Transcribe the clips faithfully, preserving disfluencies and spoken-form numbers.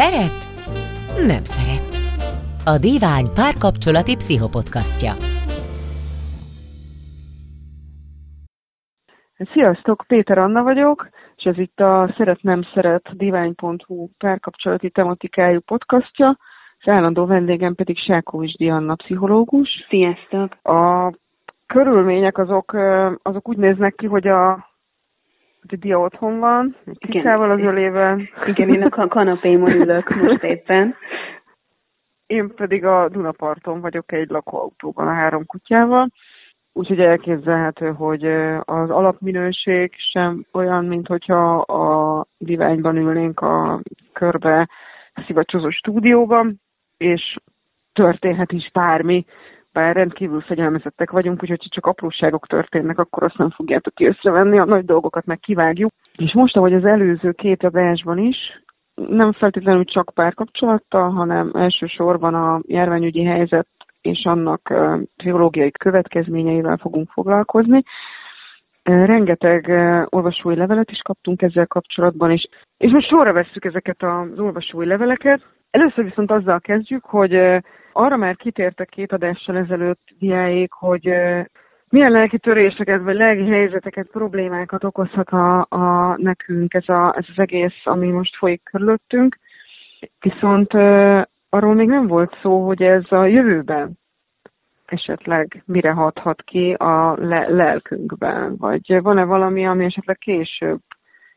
Szeret? Nem szeret. A Divány párkapcsolati pszichopodcastja. Sziasztok, Péter Anna vagyok, és ez itt a szeretnem-szeret-kukacdívány pont hu párkapcsolati tematikájú podcastja, és állandó vendégem pedig Sákovics Diana, pszichológus. Sziasztok! A körülmények azok, azok úgy néznek ki, hogy a hogy Dia otthon van, egy kicsával az ölével. Igen, én a kanapémon ülök most éppen. Én pedig a Dunaparton vagyok egy lakóautóban a három kutyával, úgyhogy elképzelhető, hogy az alapminőség sem olyan, mint hogyha a diványban ülnénk a körbe szivacsozó stúdióban, és történhet is bármi, bár rendkívül fegyelmezettek vagyunk, úgyhogy csak apróságok történnek, akkor azt nem fogjátok észrevenni, a nagy dolgokat meg kivágjuk. És most, ahogy az előző két adásban is, nem feltétlenül csak párkapcsolattal, hanem elsősorban a járványügyi helyzet és annak pszichológiai következményeivel fogunk foglalkozni. Rengeteg olvasói levelet is kaptunk ezzel kapcsolatban, és, és most sorra vesszük ezeket az olvasói leveleket. Először viszont azzal kezdjük, hogy arra már kitértek két adással ezelőtt diáék, hogy milyen lelki töréseket, vagy lelki helyzeteket, problémákat okozhat a, a nekünk ez, a, ez az egész, ami most folyik körülöttünk. Viszont arról még nem volt szó, hogy ez a jövőben esetleg mire hathat ki a le- lelkünkben, vagy van-e valami, ami esetleg később,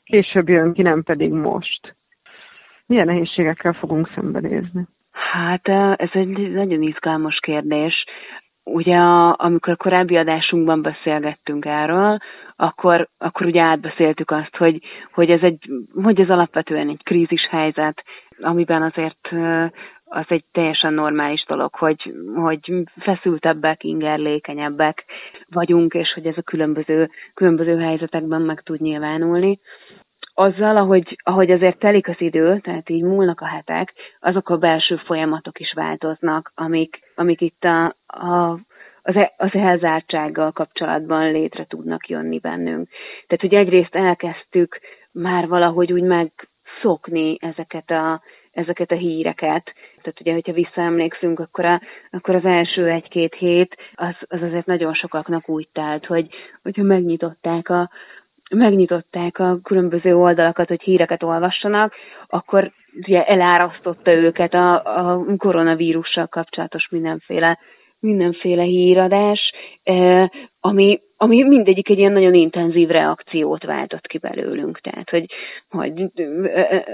később jön ki, nem pedig most. Milyen nehézségekkel fogunk szembenézni? Hát ez egy nagyon izgalmas kérdés. Ugye amikor a korábbi adásunkban beszélgettünk erről, akkor, akkor ugye átbeszéltük azt, hogy, hogy, ez egy, hogy ez alapvetően egy krízis helyzet, amiben azért az egy teljesen normális dolog, hogy, hogy feszültebbek, ingerlékenyebbek vagyunk, és hogy ez a különböző, különböző helyzetekben meg tud nyilvánulni. Azzal, ahogy, ahogy azért telik az idő, tehát így múlnak a hetek, azok a belső folyamatok is változnak, amik, amik itt a, a, az, az elzártsággal kapcsolatban létre tudnak jönni bennünk. Tehát, hogy egyrészt elkezdtük már valahogy úgy megszokni ezeket a, ezeket a híreket. Tehát ugye, hogyha visszaemlékszünk, akkor, a, akkor az első egy-két hét az, az azért nagyon sokaknak úgy telt, hogy hogyha megnyitották a megnyitották a különböző oldalakat, hogy híreket olvassanak, akkor ugye elárasztotta őket a, a koronavírussal kapcsolatos mindenféle, mindenféle híradás, eh, ami, ami mindegyik egy ilyen nagyon intenzív reakciót váltott ki belőlünk. Tehát, hogy, hogy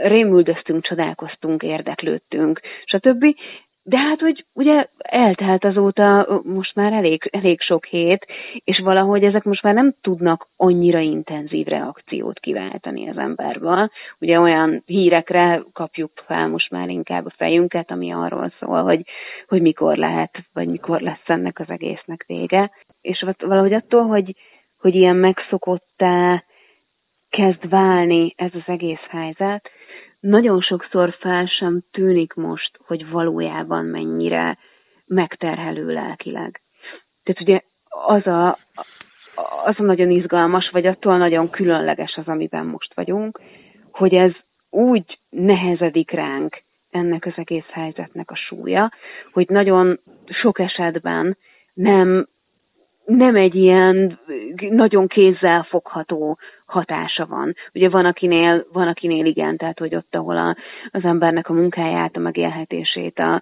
rémüldöztünk, csodálkoztunk, érdeklődtünk, stb. De hát, hogy ugye eltelt azóta most már elég, elég sok hét, és valahogy ezek most már nem tudnak annyira intenzív reakciót kiváltani az emberből. Ugye olyan hírekre kapjuk fel most már inkább a fejünket, ami arról szól, hogy, hogy mikor lehet, vagy mikor lesz ennek az egésznek vége. És valahogy attól, hogy, hogy ilyen megszokottá kezd válni ez az egész helyzet, nagyon sokszor fel sem tűnik most, hogy valójában mennyire megterhelő lelkileg. Tehát ugye az a, az a nagyon izgalmas, vagy attól nagyon különleges az, amiben most vagyunk, hogy ez úgy nehezedik ránk ennek az egész helyzetnek a súlya, hogy nagyon sok esetben nem, nem egy ilyen nagyon kézzel fogható hatása van. Ugye van akinél, van akinél igen, tehát hogy ott, ahol a, az embernek a munkáját, a megélhetését, a,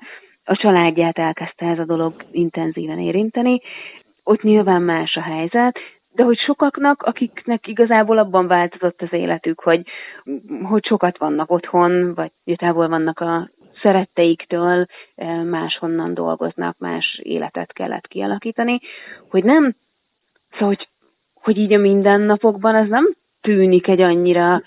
a családját elkezdte ez a dolog intenzíven érinteni, ott nyilván más a helyzet, de hogy sokaknak, akiknek igazából abban változott az életük, hogy, hogy sokat vannak otthon, vagy távol vannak a szeretteiktől, máshonnan dolgoznak, más életet kellett kialakítani, hogy nem, szóval, hogy, hogy így a mindennapokban az nem tűnik egy annyira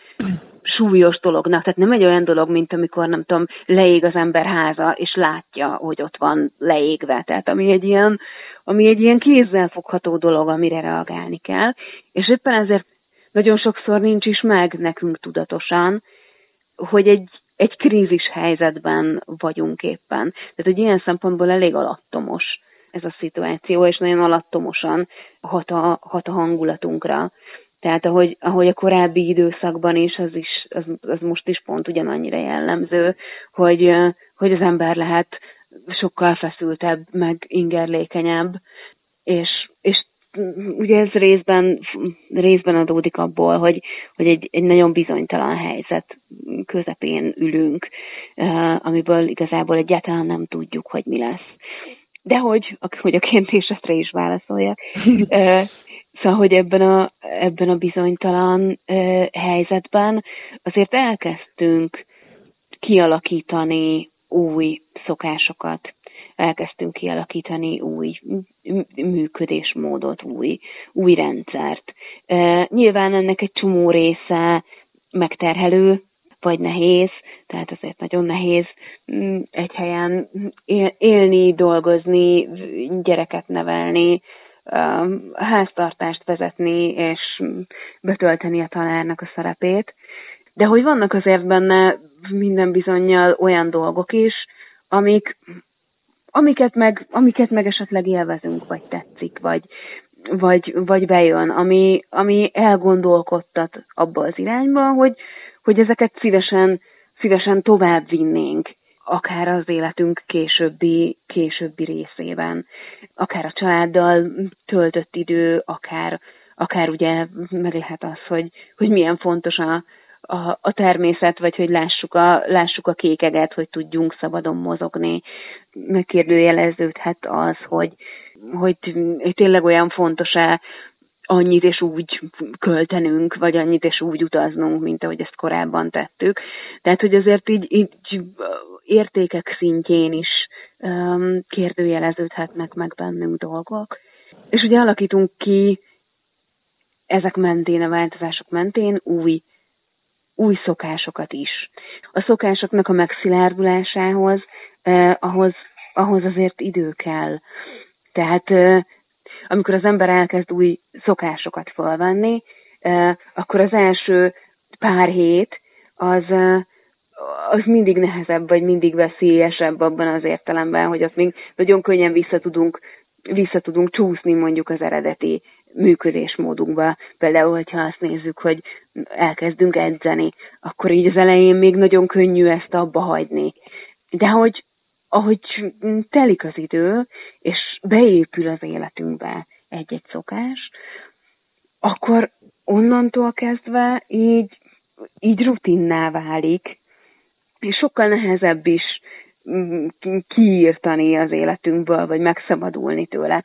súlyos dolognak, tehát nem egy olyan dolog, mint amikor, nem tudom, leég az ember háza, és látja, hogy ott van leégve, tehát ami egy ilyen, ami egy ilyen kézzelfogható dolog, amire reagálni kell, és éppen ezért nagyon sokszor nincs is meg nekünk tudatosan, hogy egy egy krízis helyzetben vagyunk éppen. Tehát, hogy ilyen szempontból elég alattomos ez a szituáció, és nagyon alattomosan hat a, hat a hangulatunkra. Tehát ahogy, ahogy a korábbi időszakban is, az, is az, az most is pont ugyanannyira jellemző, hogy, hogy az ember lehet sokkal feszültebb, meg ingerlékenyebb, és, és ugye ez részben, részben adódik abból, hogy, hogy egy, egy nagyon bizonytalan helyzet közepén ülünk, amiből igazából egyáltalán nem tudjuk, hogy mi lesz. De hogy, hogy a kérdésedre is válaszoljak. Szóval, hogy ebben a, ebben a bizonytalan uh, helyzetben azért elkezdtünk kialakítani új szokásokat, elkezdtünk kialakítani új működésmódot, új, új rendszert. Uh, nyilván ennek egy csomó része megterhelő, vagy nehéz, tehát azért nagyon nehéz egy helyen élni, dolgozni, gyereket nevelni, háztartást vezetni, és betölteni a tanárnak a szerepét. De hogy vannak azért benne minden bizonnyal olyan dolgok is, amik, amiket, meg, amiket meg esetleg élvezünk, vagy tetszik, vagy, vagy, vagy bejön, ami, ami elgondolkodtat abba az irányba, hogy, hogy ezeket szívesen, szívesen tovább vinnénk, akár az életünk későbbi, későbbi részében, akár a családdal töltött idő, akár, akár ugye meg lehet az, hogy, hogy milyen fontos a, a, a természet, vagy hogy lássuk a, lássuk a kékeget, hogy tudjunk szabadon mozogni. Megkérdőjeleződhet az, hogy, hogy tényleg olyan fontos-e annyit és úgy költenünk, vagy annyit és úgy utaznunk, mint ahogy ezt korábban tettük. Tehát, hogy azért így, így értékek szintjén is um, kérdőjeleződhetnek meg bennünk dolgok. És ugye alakítunk ki ezek mentén, a változások mentén új, új szokásokat is. A szokásoknak a megszilárdulásához eh, ahhoz, ahhoz azért idő kell. Tehát eh, amikor az ember elkezd új szokásokat felvenni, eh, akkor az első pár hét az, eh, az mindig nehezebb, vagy mindig veszélyesebb abban az értelemben, hogy azt még nagyon könnyen vissza tudunk, vissza tudunk csúszni mondjuk az eredeti működésmódunkba. Például, hogyha azt nézzük, hogy elkezdünk edzeni, akkor így az elején még nagyon könnyű ezt abba hagyni. De hogy ahogy telik az idő, és beépül az életünkbe egy-egy szokás, akkor onnantól kezdve így, így rutinná válik, és sokkal nehezebb is kiírtani az életünkből, vagy megszabadulni tőle.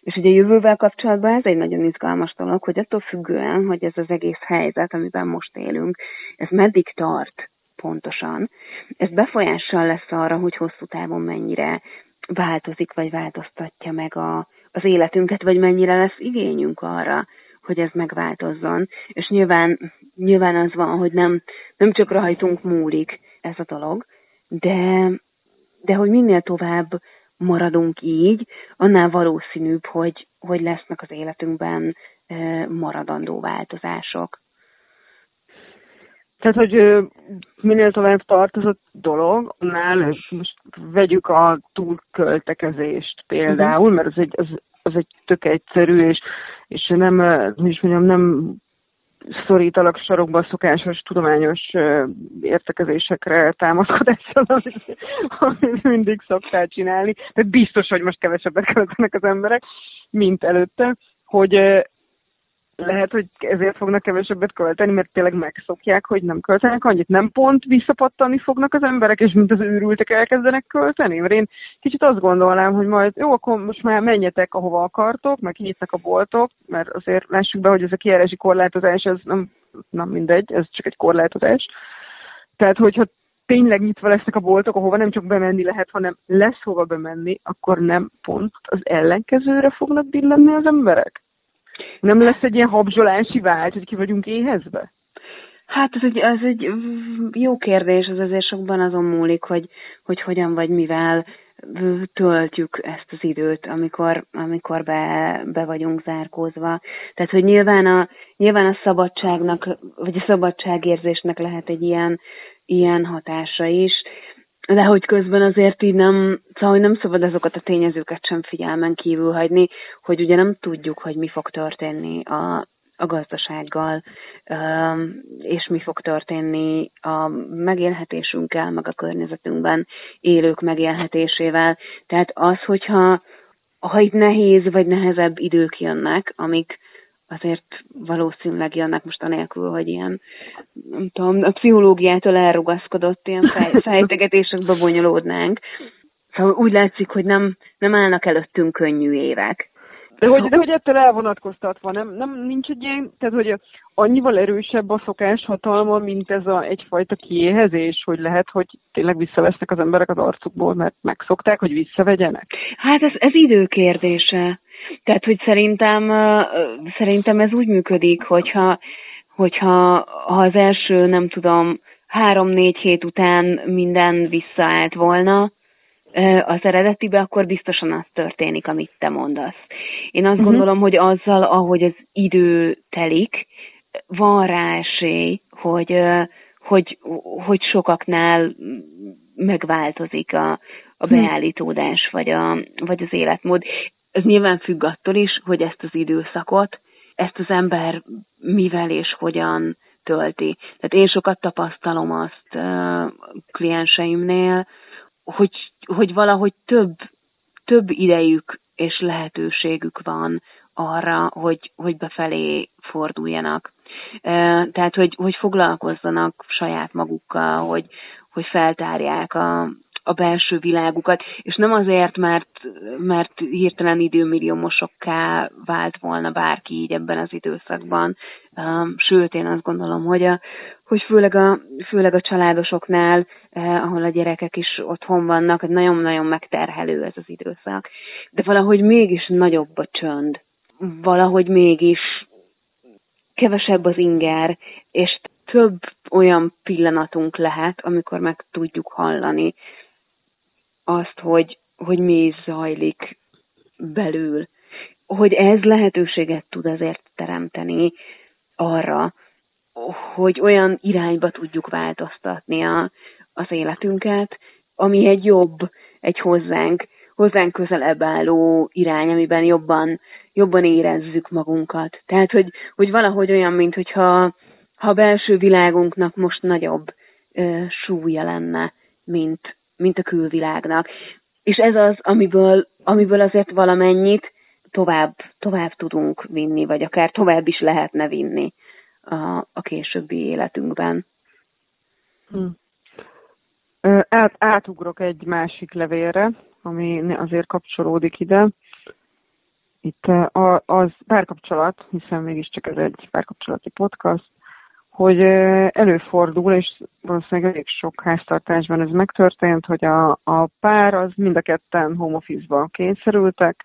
És ugye jövővel kapcsolatban ez egy nagyon izgalmas dolog, hogy attól függően, hogy ez az egész helyzet, amiben most élünk, ez meddig tart pontosan, ez befolyással lesz arra, hogy hosszú távon mennyire változik, vagy változtatja meg a, az életünket, vagy mennyire lesz igényünk arra, hogy ez megváltozzon. És nyilván, nyilván az van, hogy nem, nem csak rajtunk múlik ez a dolog, de, de hogy minél tovább maradunk így, annál valószínűbb, hogy, hogy lesznek az életünkben maradandó változások. Tehát, hogy minél tovább tart az a dolog, annál most vegyük a túlköltekezést például, mert az egy, az, az egy tök egyszerű, és, és nem, is mondjam, nem szorítalak sarokba a szokásos, tudományos értekezésekre támaszkodással, amit, amit mindig szoktál csinálni. Tehát biztos, hogy most kevesebbet költenek az emberek, mint előtte, hogy... Lehet, hogy ezért fognak kevesebbet költeni, mert tényleg megszokják, hogy nem költenek annyit. Nem pont visszapattani fognak az emberek, és mint az őrültek elkezdenek költeni. Mert én kicsit azt gondolnám, hogy majd jó, akkor most már menjetek, ahova akartok, meg nyitnak a boltok, mert azért lássuk be, hogy ez a kijárási korlátozás, ez nem, nem mindegy, ez csak egy korlátozás. Tehát, hogyha tényleg nyitva lesznek a boltok, ahova nem csak bemenni lehet, hanem lesz hova bemenni, akkor nem pont az ellenkezőre fognak billenni az emberek. Nem lesz egy ilyen habzsolási vágy, hogy ki vagyunk éhezve? Hát ez egy, ez egy jó kérdés, ez azért sokban azon múlik, hogy, hogy hogyan vagy mivel töltjük ezt az időt, amikor, amikor be, be vagyunk zárkózva. Tehát, hogy nyilván a, nyilván a szabadságnak, vagy a szabadságérzésnek lehet egy ilyen, ilyen hatása is, de hogy közben azért így nem, szóval nem szabad azokat a tényezőket sem figyelmen kívül hagyni, hogy ugye nem tudjuk, hogy mi fog történni a, a gazdasággal, és mi fog történni a megélhetésünkkel, meg a környezetünkben élők megélhetésével. Tehát az, hogyha ha itt nehéz vagy nehezebb idők jönnek, amik azért valószínűleg jönnek most anélkül, hogy ilyen, nem tudom, a pszichológiától elrugaszkodott ilyen fej, fejtegetésekbe bonyolódnánk. Szóval úgy látszik, hogy nem, nem állnak előttünk könnyű évek. De hogy, de hogy ettől elvonatkoztatva, nem, nem nincs egy ilyen, tehát hogy annyival erősebb a szokás hatalma, mint ez a egyfajta kiéhezés, hogy lehet, hogy tényleg visszavesznek az emberek az arcukból, mert megszokták, hogy visszavegyenek? Hát ez, ez idő kérdése. Tehát, hogy szerintem, szerintem ez úgy működik, hogyha, hogyha ha az első, nem tudom, három-négy hét után minden visszaállt volna az eredetibe, akkor biztosan az történik, amit te mondasz. Én azt uh-huh. gondolom, hogy azzal, ahogy az idő telik, van rá esély, hogy, hogy, hogy sokaknál megváltozik a, a beállítódás, vagy, a, vagy az életmód. Ez nyilván függ attól is, hogy ezt az időszakot, ezt az ember mivel és hogyan tölti. Tehát én sokat tapasztalom azt uh, klienseimnél, hogy, hogy valahogy több, több idejük és lehetőségük van arra, hogy, hogy befelé forduljanak. Uh, tehát, hogy, hogy foglalkozzanak saját magukkal, hogy, hogy feltárják a... a belső világukat, és nem azért, mert, mert hirtelen időmilliómosokká vált volna bárki így ebben az időszakban. Sőt, én azt gondolom, hogy, a, hogy főleg, a, főleg a családosoknál, eh, ahol a gyerekek is otthon vannak, nagyon-nagyon megterhelő ez az időszak. De valahogy mégis nagyobb a csönd, valahogy mégis kevesebb az inger, és több olyan pillanatunk lehet, amikor meg tudjuk hallani azt, hogy, hogy mi is zajlik belül. Hogy ez lehetőséget tud azért teremteni arra, hogy olyan irányba tudjuk változtatni a, az életünket, ami egy jobb, egy hozzánk, hozzánk közelebb álló irány, amiben jobban, jobban érezzük magunkat. Tehát, hogy, hogy valahogy olyan, mint hogyha ha a belső világunknak most nagyobb ö, súlya lenne, mint mint a külvilágnak. És ez az, amiből, amiből azért valamennyit tovább, tovább tudunk vinni, vagy akár tovább is lehetne vinni a, a későbbi életünkben. Hm. Át, átugrok egy másik levélre, ami azért kapcsolódik ide. Itt a, az párkapcsolat, hiszen mégiscsak ez egy párkapcsolati podcast, hogy előfordul, és valószínűleg elég sok háztartásban ez megtörtént, hogy a, a pár az mind a ketten home office-ba kényszerültek.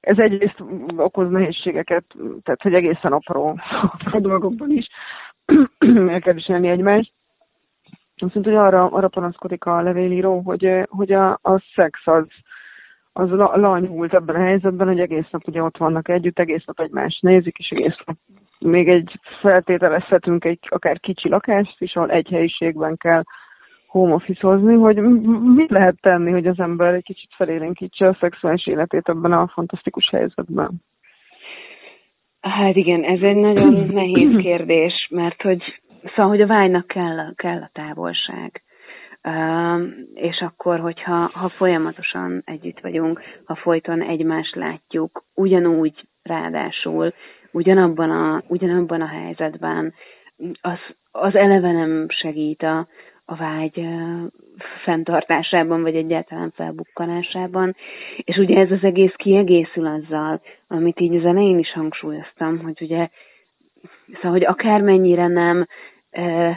Ez egyrészt okoz nehézségeket, tehát hogy egészen apró, apró dolgokban is el kell viselni egymást. Viszont, hogy arra, arra panaszkodik a levélíró, hogy, hogy a, a szex az, az lanyult ebben a helyzetben, hogy egész nap ugye ott vannak együtt, egész nap egymást nézik, és egész nap még egy feltételezhetünk egy akár kicsi lakást is, ahol egy helyiségben kell home office-ozni, hogy mit lehet tenni, hogy az ember egy kicsit felélénkítse a szexuális életét ebben a fantasztikus helyzetben? Hát igen, ez egy nagyon nehéz kérdés, mert hogy, szóval, hogy a vágynak kell, kell a távolság. Uh, és akkor, hogyha ha folyamatosan együtt vagyunk, ha folyton egymást látjuk, ugyanúgy ráadásul, ugyanabban a, ugyanabban a helyzetben, az, az eleve nem segít a, a vágy uh, fenntartásában, vagy egyáltalán felbukkanásában. És ugye ez az egész kiegészül azzal, amit így az elején is hangsúlyoztam, hogy ugye, szóval, hogy akármennyire nem... Uh,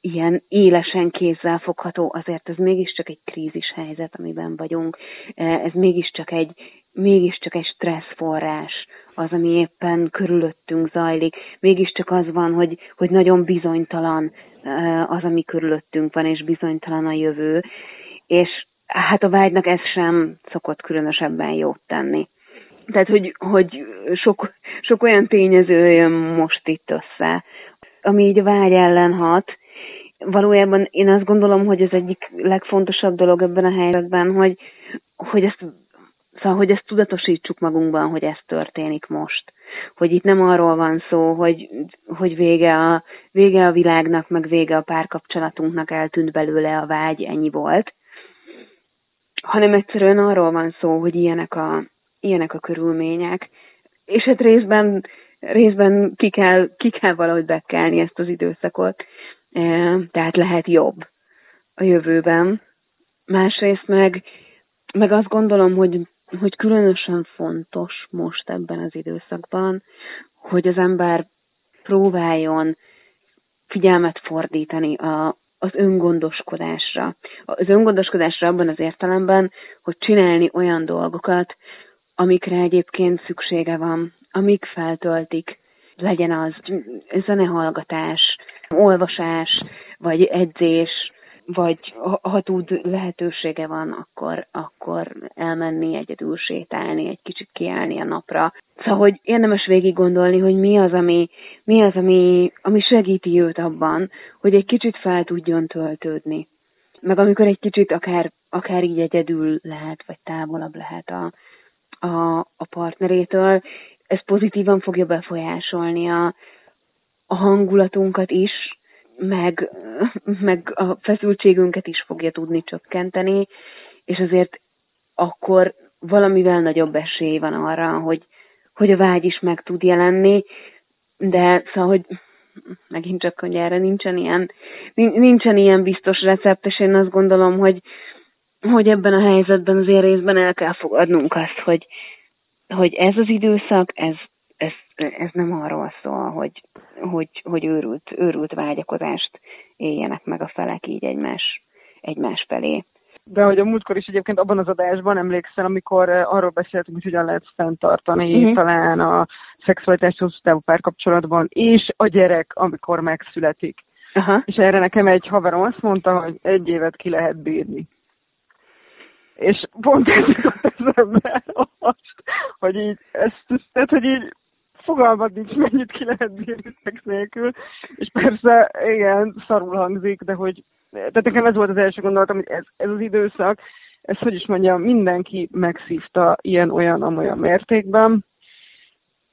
ilyen élesen kézzel fogható, azért ez mégiscsak egy krízis helyzet, amiben vagyunk. Ez mégiscsak egy, mégiscsak egy stressz forrás, az, ami éppen körülöttünk zajlik. Mégiscsak az van, hogy, hogy nagyon bizonytalan az, ami körülöttünk van, és bizonytalan a jövő. És hát a vágynak ez sem szokott különösebben jót tenni. Tehát, hogy, hogy sok, sok olyan tényező jön most itt össze, ami így a vágy ellen hat. Valójában én azt gondolom, hogy az egyik legfontosabb dolog ebben a helyzetben, hogy, hogy ezt Szóval, hogy ezt tudatosítsuk magunkban, hogy ez történik most. Hogy itt nem arról van szó, hogy, hogy vége, a, vége a világnak, meg vége a párkapcsolatunknak, eltűnt belőle a vágy, ennyi volt. Hanem egyszerűen arról van szó, hogy ilyenek a, ilyenek a körülmények. És hát részben, részben ki kell, ki kell valahogy bekelni ezt az időszakot. Tehát lehet jobb a jövőben. Másrészt meg, meg azt gondolom, hogy, hogy különösen fontos most ebben az időszakban, hogy az ember próbáljon figyelmet fordítani a, az öngondoskodásra. Az öngondoskodásra abban az értelemben, hogy csinálni olyan dolgokat, amikre egyébként szüksége van, amik feltöltik, legyen az zenehallgatás, olvasás, vagy edzés, vagy ha tud lehetősége van, akkor, akkor elmenni, egyedül sétálni, egy kicsit kiállni a napra. Szóval, hogy érdemes végig gondolni, hogy mi az, ami, mi az ami, ami segíti őt abban, hogy egy kicsit fel tudjon töltődni. Meg amikor egy kicsit akár, akár így egyedül lehet, vagy távolabb lehet a, a, a partnerétől, ez pozitívan fogja befolyásolni a, a hangulatunkat is, Meg, meg a feszültségünket is fogja tudni csökkenteni, és azért akkor valamivel nagyobb esély van arra, hogy, hogy a vágy is meg tud jelenni, de szóval, hogy megint csak, hogy erre nincsen ilyen, nincsen ilyen biztos recept, és én azt gondolom, hogy, hogy ebben a helyzetben azért részben el kell fogadnunk azt, hogy, hogy ez az időszak, ez Ez, ez nem arról szól, hogy, hogy, hogy őrült, őrült vágyakozást éljenek meg a felek így egymás, egymás felé. De hogy a múltkor is egyébként abban az adásban emlékszel, amikor arról beszéltünk, hogy hogyan lehet fenntartani uh-huh. talán a szexualitást hosszú távú párkapcsolatban, és a gyerek, amikor megszületik. Uh-huh. És erre nekem egy haverom azt mondta, hogy egy évet ki lehet bírni. És pont ez az ember, hogy így, ezt, tehát, hogy így fogalmad nincs, mennyit ki lehet bírni szex nélkül, és persze, igen, szarul hangzik, de hogy, tehát nekem ez volt az első gondolatom, hogy ez, ez az időszak, ez, hogy is mondjam, mindenki megszívta ilyen-olyan-amolyan mértékben,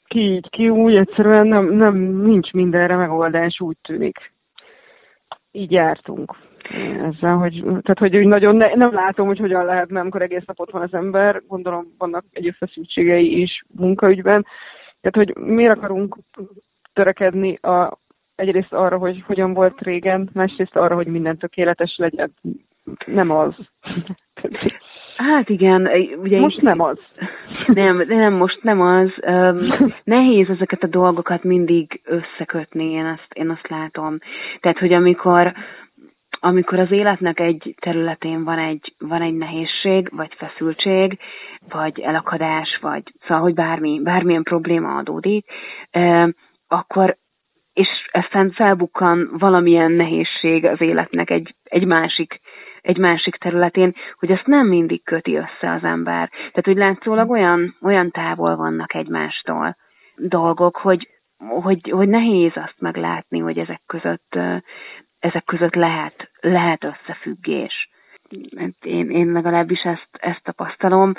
ki így, ki úgy, egyszerűen nem, nem, nincs mindenre megoldás, úgy tűnik. Így jártunk. Ezzel, hogy, tehát, hogy úgy nagyon ne, nem látom, hogy hogyan lehetne, amikor egész napot van az ember, gondolom vannak egyéb feszültségei is munkaügyben. Tehát, hogy miért akarunk törekedni a, egyrészt arra, hogy hogyan volt régen, másrészt arra, hogy minden tökéletes legyen. Nem az. Hát igen. Ugye most nem az. Nem, nem, most nem az. Nehéz ezeket a dolgokat mindig összekötni, én azt, én azt látom. Tehát, hogy amikor Amikor az életnek egy területén van egy, van egy nehézség, vagy feszültség, vagy elakadás, vagy szóval, hogy bármi, bármilyen probléma adódik, eh, akkor, és aztán felbukkan valamilyen nehézség az életnek egy, egy, másik, egy másik területén, hogy azt nem mindig köti össze az ember. Tehát, hogy látszólag olyan, olyan távol vannak egymástól dolgok, hogy, hogy, hogy nehéz azt meglátni, hogy ezek között... ezek között lehet, lehet összefüggés. Én, én legalábbis ezt, ezt tapasztalom.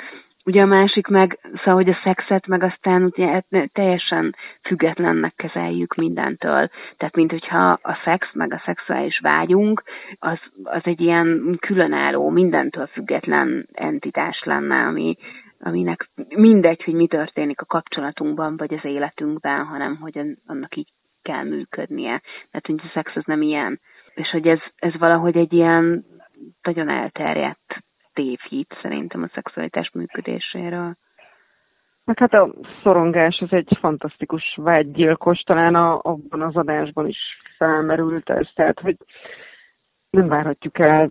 Ugye a másik meg, szóval, hogy a szexet meg aztán ugye, teljesen függetlennek kezeljük mindentől. Tehát, mint hogyha a szex meg a szexuális vágyunk, az, az egy ilyen különálló, mindentől független entitás lenne, ami, aminek mindegy, hogy mi történik a kapcsolatunkban, vagy az életünkben, hanem hogy annak így kell működnie. Tehát, hogy a szex az nem ilyen. És hogy ez, ez valahogy egy ilyen nagyon elterjedt tévhit szerintem a szexualitás működéséről. Meg hát a szorongás az egy fantasztikus vágygyilkos, talán a, abban az adásban is felmerült ez. Tehát, hogy nem várhatjuk el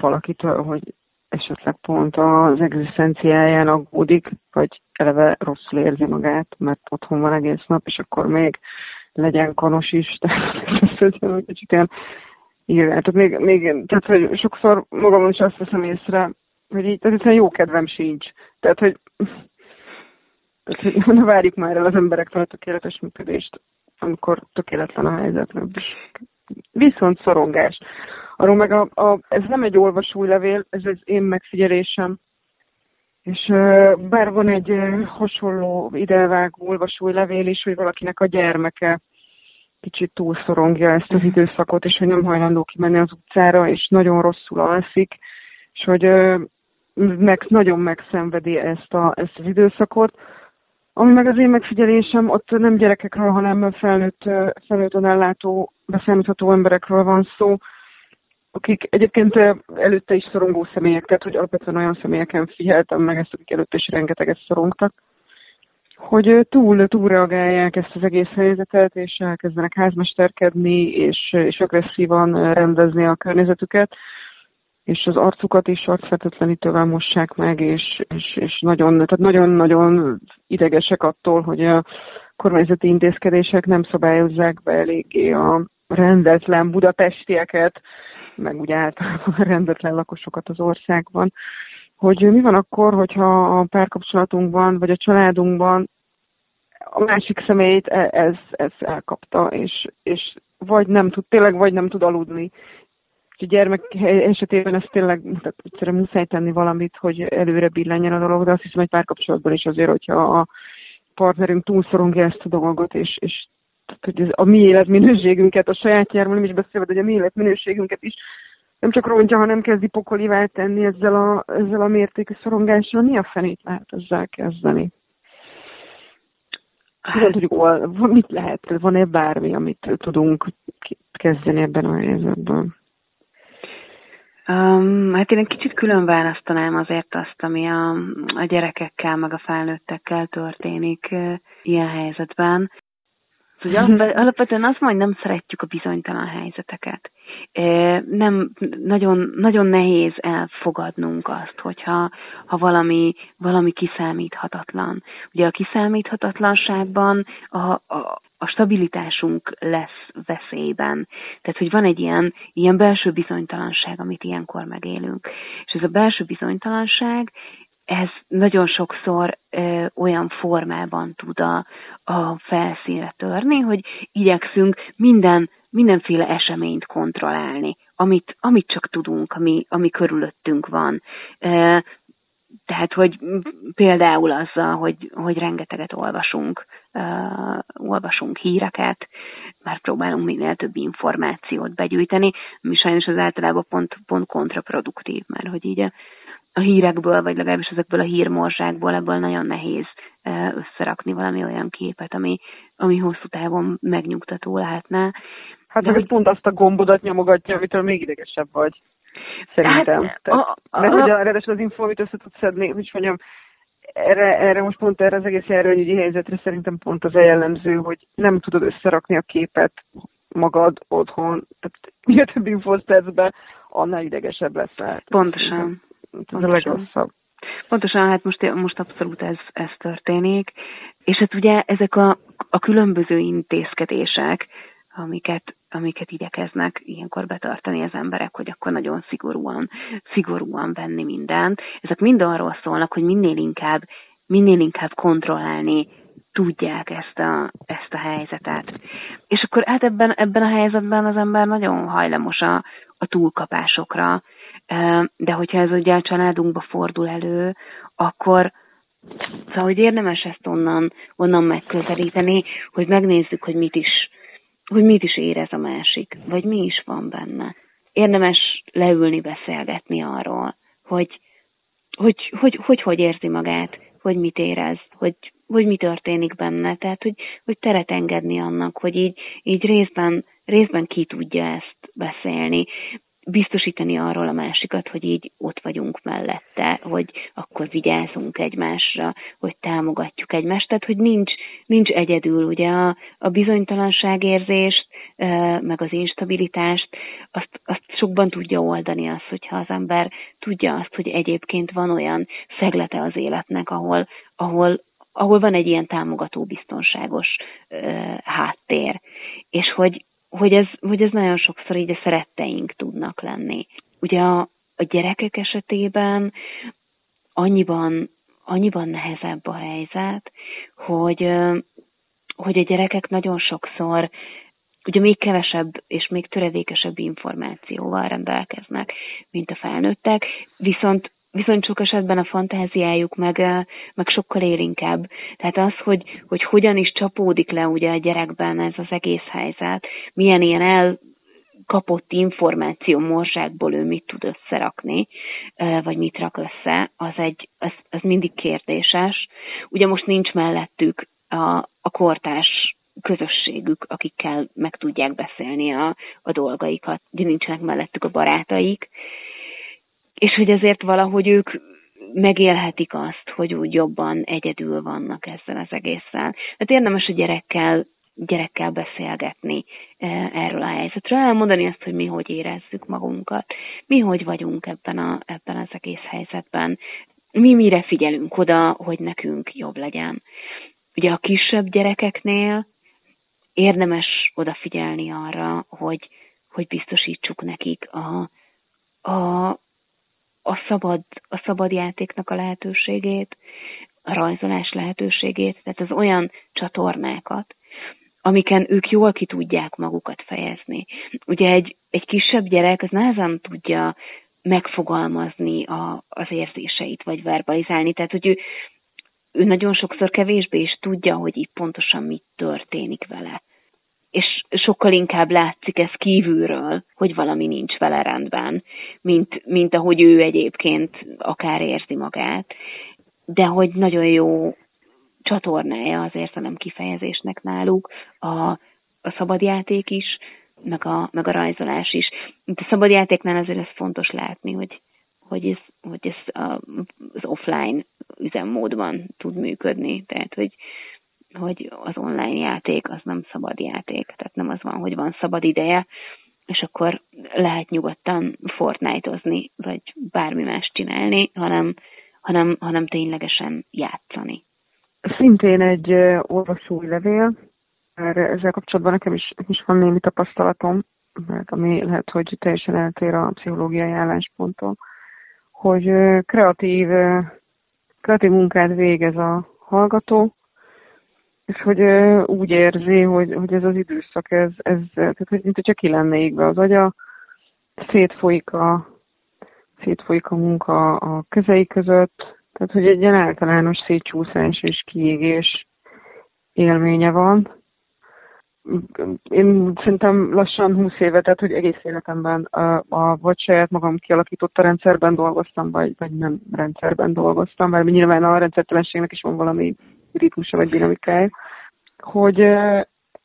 valakitől, hogy esetleg pont az egzisztenciáján aggódik, vagy eleve rosszul érzi magát, mert otthon van egész nap, és akkor még legyen konos is, tehát kicsit ilyen, igen, tehát még, még, tehát hogy sokszor magamon is azt veszem észre, hogy így, tehát jó kedvem sincs, tehát hogy, tehát, hogy ne várjuk már el az emberektől a tökéletes működést, amikor tökéletlen a helyzet. Viszont szorongás. Arról meg a, a, ez nem egy olvasói levél, ez az én megfigyelésem, És bár van egy hasonló idevágó olvasói levél is, hogy valakinek a gyermeke kicsit túlszorongja ezt az időszakot, és hogy nem hajlandó kimenni az utcára, és nagyon rosszul alszik, és hogy meg, nagyon megszenvedi ezt, a, ezt az időszakot. Ami meg az én megfigyelésem, ott nem gyerekekről, hanem felnőtt, felnőtt önellátó, beszámítható emberekről van szó, akik egyébként előtte is szorongó személyek, tehát hogy alapvetően olyan személyeken figyeltem meg ezt, akik előtte is rengeteget szorongtak, hogy túl, túl reagálják ezt az egész helyzetet, és elkezdenek házmesterkedni, és, és agresszívan rendezni a környezetüket, és az arcukat is arcfertőtlenítővel mossák meg, és, és, és nagyon, tehát nagyon-nagyon idegesek attól, hogy a kormányzati intézkedések nem szabályozzák be eléggé a rendetlen budapestieket, meg úgy általában rendetlen lakosokat az országban, hogy mi van akkor, hogyha a párkapcsolatunkban, vagy a családunkban a másik személyt ez, ez elkapta, és, és vagy nem tud, tényleg vagy nem tud aludni. A gyermek esetében ez tényleg tehát muszáj tenni valamit, hogy előre billenjen a dolog, de azt hiszem, hogy párkapcsolatban is azért, hogyha a partnerünk túlszorongja ezt a dolgot, és, és hogy a mi életminőségünket, a sajátjáról nem is beszélve, hogy a mi életminőségünket is nem csak rontja, hanem kezdi pokolivá tenni ezzel a, ezzel a mértékű szorongással. Mi a fenét lehet ezzel kezdeni? Hát, hogy mit lehet? Van-e bármi, amit tudunk kezdeni ebben a helyzetben? Um, hát én egy kicsit külön választanám azért azt, ami a, a gyerekekkel, meg a felnőttekkel történik ilyen helyzetben. Szóval alapvetően azt mondom, hogy nem szeretjük a bizonytalan helyzeteket. Nem, nagyon, nagyon nehéz elfogadnunk azt, hogyha ha valami, valami kiszámíthatatlan. Ugye a kiszámíthatatlanságban a, a, a stabilitásunk lesz veszélyben. Tehát, hogy van egy ilyen, ilyen belső bizonytalanság, amit ilyenkor megélünk. És ez a belső bizonytalanság, ez nagyon sokszor ö, olyan formában tud a, a felszínre törni, hogy igyekszünk minden, mindenféle eseményt kontrollálni, amit, amit csak tudunk, ami, ami körülöttünk van. Ö, tehát, hogy például azzal, hogy, hogy rengeteget olvasunk, uh, olvasunk híreket, már próbálunk minél több információt begyűjteni, ami sajnos az általában pont, pont kontraproduktív, mert hogy így a, a hírekből, vagy legalábbis ezekből a hírmorzsákból, ebből nagyon nehéz uh, összerakni valami olyan képet, ami, ami hosszú távon megnyugtató lehetne. Hát, de, hogy pont azt a gombodat nyomogatja, amitől még idegesebb vagy. Szerintem. Hát, tehát, a, a, mert hogy a, ráadásul az infómit össze tudsz szedni, hogy mondjam, erre, erre most pont erre az egész járványügyi helyzetre szerintem pont az a jellemző, hogy nem tudod összerakni a képet magad otthon. Tehát minél több infót tesz be, annál idegesebb leszel. Pontosan. Ez a legrosszabb. Pontosan, hát most, most abszolút ez, ez történik. És hát ugye ezek a, a különböző intézkedések, amiket amiket igyekeznek ilyenkor betartani az emberek, hogy akkor nagyon szigorúan, szigorúan venni mindent. Ezek mind arról szólnak, hogy minél inkább, minél inkább kontrollálni tudják ezt a, ezt a helyzetet. És akkor hát ebben, ebben a helyzetben az ember nagyon hajlamos a, a túlkapásokra, de hogyha ez ugye a családunkba fordul elő, akkor szóval, hogy érdemes ezt onnan, onnan megközelíteni, hogy megnézzük, hogy mit is hogy mit is érez a másik, vagy mi is van benne. Érdemes leülni, beszélgetni arról, hogy hogy, hogy, hogy, hogy érzi magát, hogy mit érez, hogy, hogy mi történik benne. Tehát, hogy, hogy teret engedni annak, hogy így, így részben, részben ki tudja ezt beszélni. Biztosítani arról a másikat, hogy így ott vagyunk mellette, hogy akkor vigyázzunk egymásra, hogy támogatjuk egymást, tehát hogy nincs, nincs egyedül, ugye a, a bizonytalanságérzést, meg az instabilitást, azt, azt sokban tudja oldani azt, hogyha az ember tudja azt, hogy egyébként van olyan szeglete az életnek, ahol, ahol, ahol van egy ilyen támogató, biztonságos háttér, és hogy Hogy ez, hogy ez nagyon sokszor így a szeretteink tudnak lenni. Ugye a, a gyerekek esetében annyiban, annyiban nehezebb a helyzet, hogy, hogy a gyerekek nagyon sokszor ugye még kevesebb és még töredékesebb információval rendelkeznek, mint a felnőttek, viszont viszont sok esetben a fantáziájuk meg, meg sokkal él inkább. Tehát az, hogy, hogy hogyan is csapódik le ugye a gyerekben ez az egész helyzet, milyen ilyen elkapott információ morzsákból ő mit tud összerakni, vagy mit rak össze, az, egy, az, az mindig kérdéses. Ugye most nincs mellettük a, a kortárs közösségük, akikkel meg tudják beszélni a, a dolgaikat, ugye nincsenek mellettük a barátaik, és hogy azért valahogy ők megélhetik azt, hogy úgy jobban egyedül vannak ezzel az egésszel. Hát érdemes a gyerekkel, gyerekkel beszélgetni erről a helyzetről, elmondani azt, hogy mi hogy érezzük magunkat, mi hogy vagyunk ebben, a, ebben az egész helyzetben, mi mire figyelünk oda, hogy nekünk jobb legyen. Ugye a kisebb gyerekeknél érdemes odafigyelni arra, hogy, hogy biztosítsuk nekik a, a A szabad, a szabad játéknak a lehetőségét, a rajzolás lehetőségét, tehát az olyan csatornákat, amiken ők jól ki tudják magukat fejezni. Ugye egy, egy kisebb gyerek az nehezen tudja megfogalmazni a, az érzéseit, vagy verbalizálni, tehát hogy ő, ő nagyon sokszor kevésbé is tudja, hogy itt pontosan mit történik vele. És sokkal inkább látszik ez kívülről, hogy valami nincs vele rendben, mint, mint ahogy ő egyébként akár érzi magát, de hogy nagyon jó csatornája az érzelem kifejezésnek náluk a, a szabadjáték is, meg a, meg a rajzolás is. Mint a szabadjátéknál azért ez fontos látni, hogy, hogy ez, hogy ez a, az offline üzemmódban tud működni, tehát hogy hogy az online játék az nem szabad játék, tehát nem az van, hogy van szabad ideje, és akkor lehet nyugodtan Fortnite-ozni, vagy bármi más csinálni, hanem, hanem, hanem ténylegesen játszani. Szintén egy olvasói levél, erre ezzel kapcsolatban nekem is, is van némi tapasztalatom, mert ami lehet, hogy teljesen eltér a pszichológiai állásponttól, hogy kreatív, kreatív munkát végez a hallgató, és hogy ö, úgy érzi, hogy, hogy ez az időszak, ez, ez tehát, hogy mint hogyha ki lenne égve az agya, szétfolyik a, szétfolyik a munka a kezei között, tehát hogy egy ilyen általános szétcsúszás és kiégés élménye van. Én szerintem lassan húsz éve, tehát hogy egész életemben a, a, vagy saját magam kialakított a rendszerben dolgoztam, vagy, vagy nem rendszerben dolgoztam, mert nyilván a rendszertelenségnek is van valami ritmusa vagy dinamikája, hogy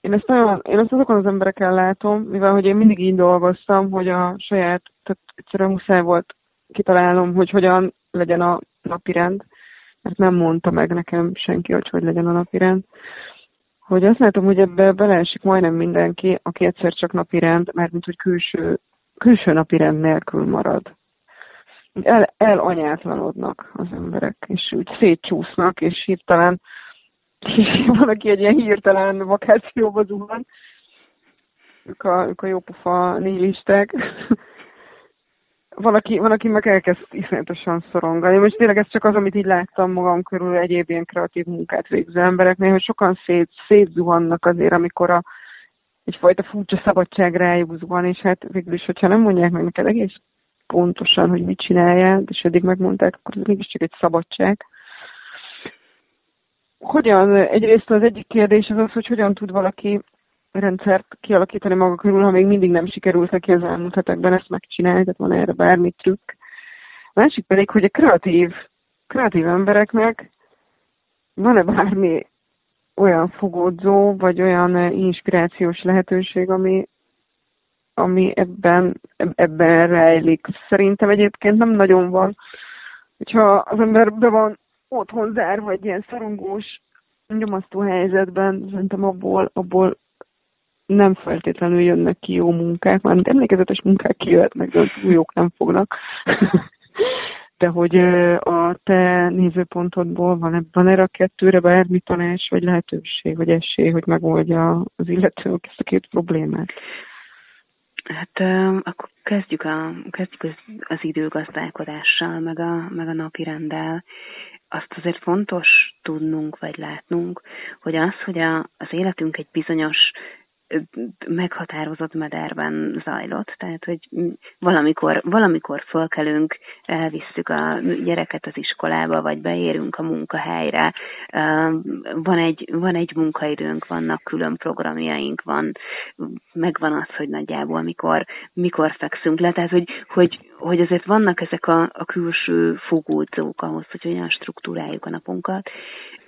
én ezt, nagyon, én ezt azokon az embereken látom, mivel hogy én mindig így dolgoztam, hogy a saját, tehát egyszerűen muszáj volt kitalálnom, hogy hogyan legyen a napirend, mert nem mondta meg nekem senki, hogy hogy legyen a napirend. Hogy azt látom, hogy ebbe beleesik majdnem mindenki, aki egyszer csak napirend, mert mint hogy külső, külső napirend nélkül marad. El, elanyátlanodnak az emberek, és úgy szétcsúsznak, és hirtelen, és van, aki egy ilyen hirtelen vakációba zuhan. Ők a, ők a jópofa nihilisták. Van, aki, van, aki meg elkezd iszonyatosan szorongani. Most tényleg ez csak az, amit így láttam magam körül egyéb ilyen kreatív munkát végző embereknél, hogy sokan szét, szétzuhannak azért, amikor a, egyfajta furcsa szabadság rájuk zuhan, és hát végül is, hogyha nem mondják meg neked egész pontosan, hogy mit csináljál, és eddig megmondták, akkor ez mégiscsak egy szabadság. Hogyan, egyrészt az egyik kérdés az az, hogy hogyan tud valaki rendszert kialakítani maga körül, ha még mindig nem sikerült neki az elmúlt hetekben ezt megcsinálni, tehát van erre bármi trükk. A másik pedig, hogy a kreatív, kreatív embereknek van-e bármi olyan fogódzó, vagy olyan inspirációs lehetőség, ami ami ebben, ebben rejlik. Szerintem egyébként nem nagyon van. Hogyha az ember be van otthon zárva, vagy ilyen szorongós, nyomasztó helyzetben, szerintem abból, abból nem feltétlenül jönnek ki jó munkák, mert emlékezetes munkák kijöhetnek, de az újok nem fognak. De hogy a te nézőpontodból van, van erre a kettőre bármi tanács, vagy lehetőség, vagy esély, hogy megoldja az illetők ezt a két problémát? Hát akkor kezdjük, a, kezdjük az, az időgazdálkodással, meg a, meg a napirenddel. Azt azért fontos tudnunk, vagy látnunk, hogy az, hogy a, az életünk egy bizonyos meghatározott mederben zajlott, tehát, hogy valamikor, valamikor fölkelünk, elvisszük a gyereket az iskolába, vagy beérünk a munkahelyre, van egy, van egy munkaidőnk, vannak külön programjaink, van, megvan az, hogy nagyjából mikor, mikor fekszünk le, tehát, hogy, hogy, hogy azért vannak ezek a, a külső fogódzók ahhoz, hogy olyan struktúráljuk a napunkat.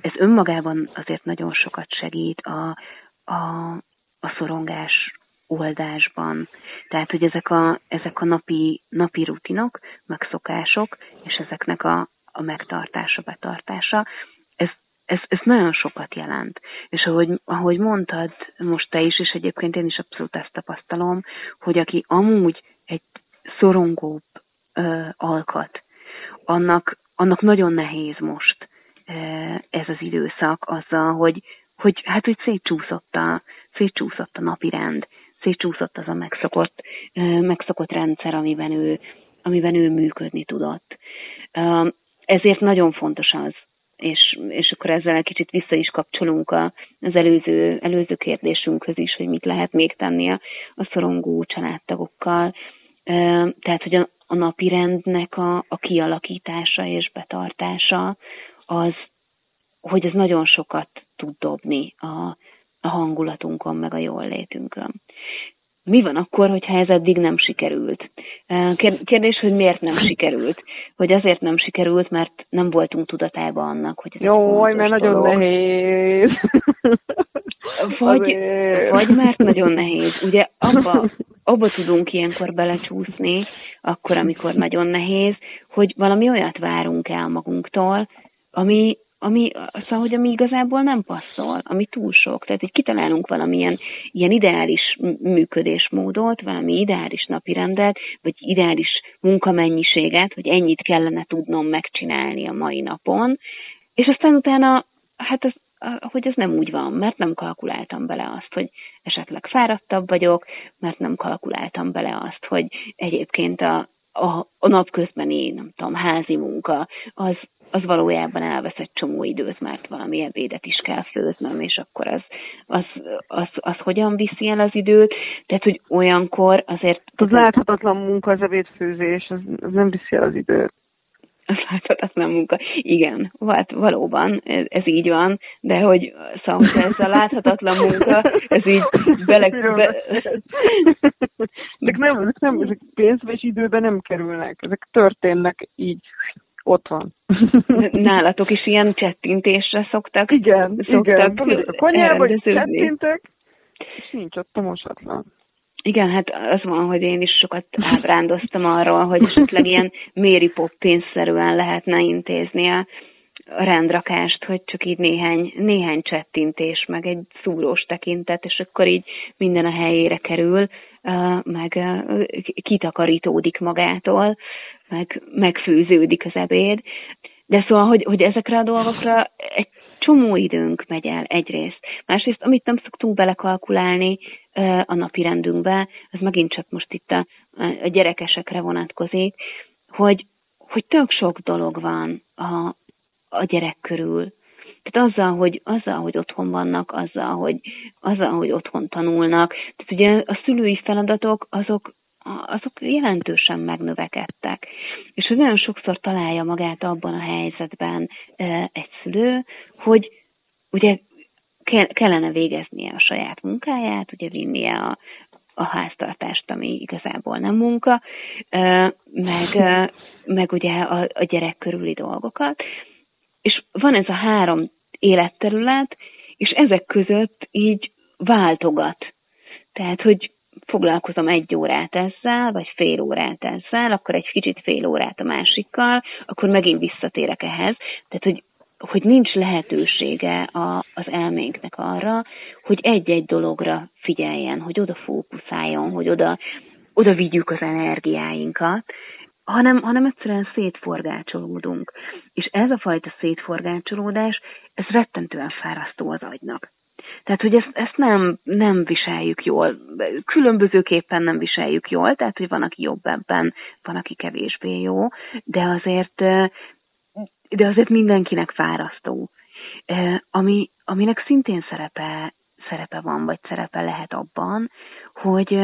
Ez önmagában azért nagyon sokat segít a, a, a szorongás oldásban. Tehát, hogy ezek a, ezek a napi, napi rutinok, meg szokások, és ezeknek a, a megtartása, betartása, ez, ez, ez nagyon sokat jelent. És ahogy, ahogy mondtad most te is, és egyébként én is abszolút ezt tapasztalom, hogy aki amúgy egy szorongóbb ö, alkat, annak, annak nagyon nehéz most ö, ez az időszak azzal, hogy hogy hát, hogy szétcsúszott a, szétcsúszott a napirend, szétcsúszott az a megszokott, megszokott rendszer, amiben ő, amiben ő működni tudott. Ezért nagyon fontos az, és, és akkor ezzel egy kicsit vissza is kapcsolunk az előző, előző kérdésünkhöz is, hogy mit lehet még tenni a, a szorongó családtagokkal. Tehát, hogy a, a napirendnek a, a kialakítása és betartása az, hogy ez nagyon sokat tud dobni a, a hangulatunkon, meg a jól létünkön. Mi van akkor, hogyha ez eddig nem sikerült? Kérdés, hogy miért nem sikerült? Hogy azért nem sikerült, mert nem voltunk tudatában annak, hogy ez egy fontos dolog. Jó, mert nagyon nehéz. Vagy, vagy mert nagyon nehéz. Ugye abba, abba tudunk ilyenkor belecsúszni, akkor, amikor nagyon nehéz, hogy valami olyat várunk el magunktól, ami Ami, szóval, hogy ami igazából nem passzol, ami túl sok. Tehát így kitalálunk valamilyen ilyen ideális működésmódot, valami ideális napirendet, vagy ideális munkamennyiséget, hogy ennyit kellene tudnom megcsinálni a mai napon, és aztán utána, hát az, hogy ez nem úgy van, mert nem kalkuláltam bele azt, hogy esetleg fáradtabb vagyok, mert nem kalkuláltam bele azt, hogy egyébként a, a, a napközbeni, nem tudom, házi munka, az az valójában elvesz egy csomó időt, mert valami ebédet is kell főznöm, és akkor az, az, az, az hogyan viszi el az időt? Tehát, hogy olyankor azért... Az láthatatlan munka, az ebédfőzés, az, az nem viszi el az időt. Az láthatatlan munka. Igen, hát valóban, ez, ez így van, de hogy szóval ez a láthatatlan munka, ez így bele... be... ezek, nem, ezek, nem, ezek pénzbe és időbe nem kerülnek, ezek történnek így. Ott van. Nálatok is ilyen csettintésre szoktak? Igen, szoktak igen. A konyhába is csettintek, és nincs ott a mosatlan. Igen, hát az van, hogy én is sokat ábrándoztam arról, hogy esetleg ilyen Mary Poppins-szerűen lehetne intézni a rendrakást, hogy csak így néhány, néhány csettintés, meg egy szúrós tekintet, és akkor így minden a helyére kerül, meg kitakarítódik magától, meg megfőződik az ebéd. De szóval, hogy, hogy ezekre a dolgokra egy csomó időnk megy el egyrészt. Másrészt, amit nem szoktunk belekalkulálni a napi rendünkbe, az megint csak most itt a, a gyerekesekre vonatkozik, hogy, hogy tök sok dolog van a a gyerek körül. Tehát azzal, hogy, azzal, hogy otthon vannak, azzal hogy, azzal, hogy otthon tanulnak. Tehát ugye a szülői feladatok, azok, azok jelentősen megnövekedtek. És hogy nagyon sokszor találja magát abban a helyzetben egy szülő, hogy ugye kellene végeznie a saját munkáját, ugye vinnie a, a háztartást, ami igazából nem munka, meg, meg ugye a, a gyerek körüli dolgokat. És van ez a három életterület, és ezek között így váltogat. Tehát, hogy foglalkozom egy órát ezzel, vagy fél órát ezzel, akkor egy kicsit fél órát a másikkal, akkor megint visszatérek ehhez. Tehát, hogy, hogy nincs lehetősége a, az elménknek arra, hogy egy-egy dologra figyeljen, hogy oda fókuszáljon, hogy oda, oda vigyük az energiáinkat, Hanem, hanem egyszerűen szétforgácsolódunk. És ez a fajta szétforgácsolódás, ez rettentően fárasztó az agynak. Tehát, hogy ezt, ezt nem, nem viseljük jól, különbözőképpen nem viseljük jól, tehát, hogy van, aki jobb ebben, van, aki kevésbé jó, de azért, de azért mindenkinek fárasztó. Ami, aminek szintén szerepe, szerepe van, vagy szerepe lehet abban, hogy,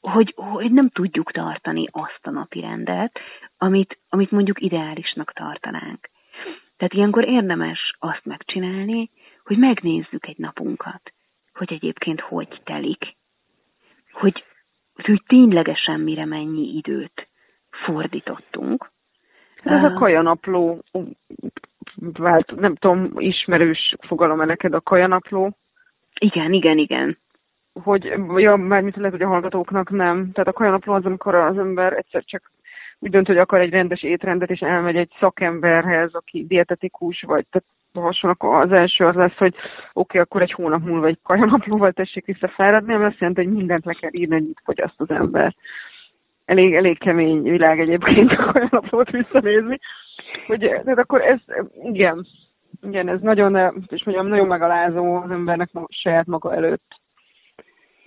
hogy, hogy nem tudjuk tartani azt a napirendet, amit, amit mondjuk ideálisnak tartanánk. Tehát ilyenkor érdemes azt megcsinálni, hogy megnézzük egy napunkat, hogy egyébként hogy telik, hogy, hogy ténylegesen mire mennyi időt fordítottunk. Ez a kajanapló, nem tudom, ismerős fogalom-e neked a kajanapló? Igen, igen, igen. Hogy, ja, mármint lehet, hogy a hallgatóknak nem. Tehát a kajanapló az, amikor az ember egyszer csak úgy dönt, hogy akar egy rendes étrendet, és elmegy egy szakemberhez, aki dietetikus, vagy tehát hasonlóan az első az lesz, hogy oké, okay, akkor egy hónap múlva egy kajanaplóval tessék visszafáradni, nem azt jelenti, hogy mindent le kell írni, hogy mit fogyaszt az ember. Elég, elég kemény világ egyébként a kajanaplót visszanézni. Hogy, tehát akkor ez, igen, igen, ez nagyon, és mondjam, nagyon megalázó az embernek saját maga előtt,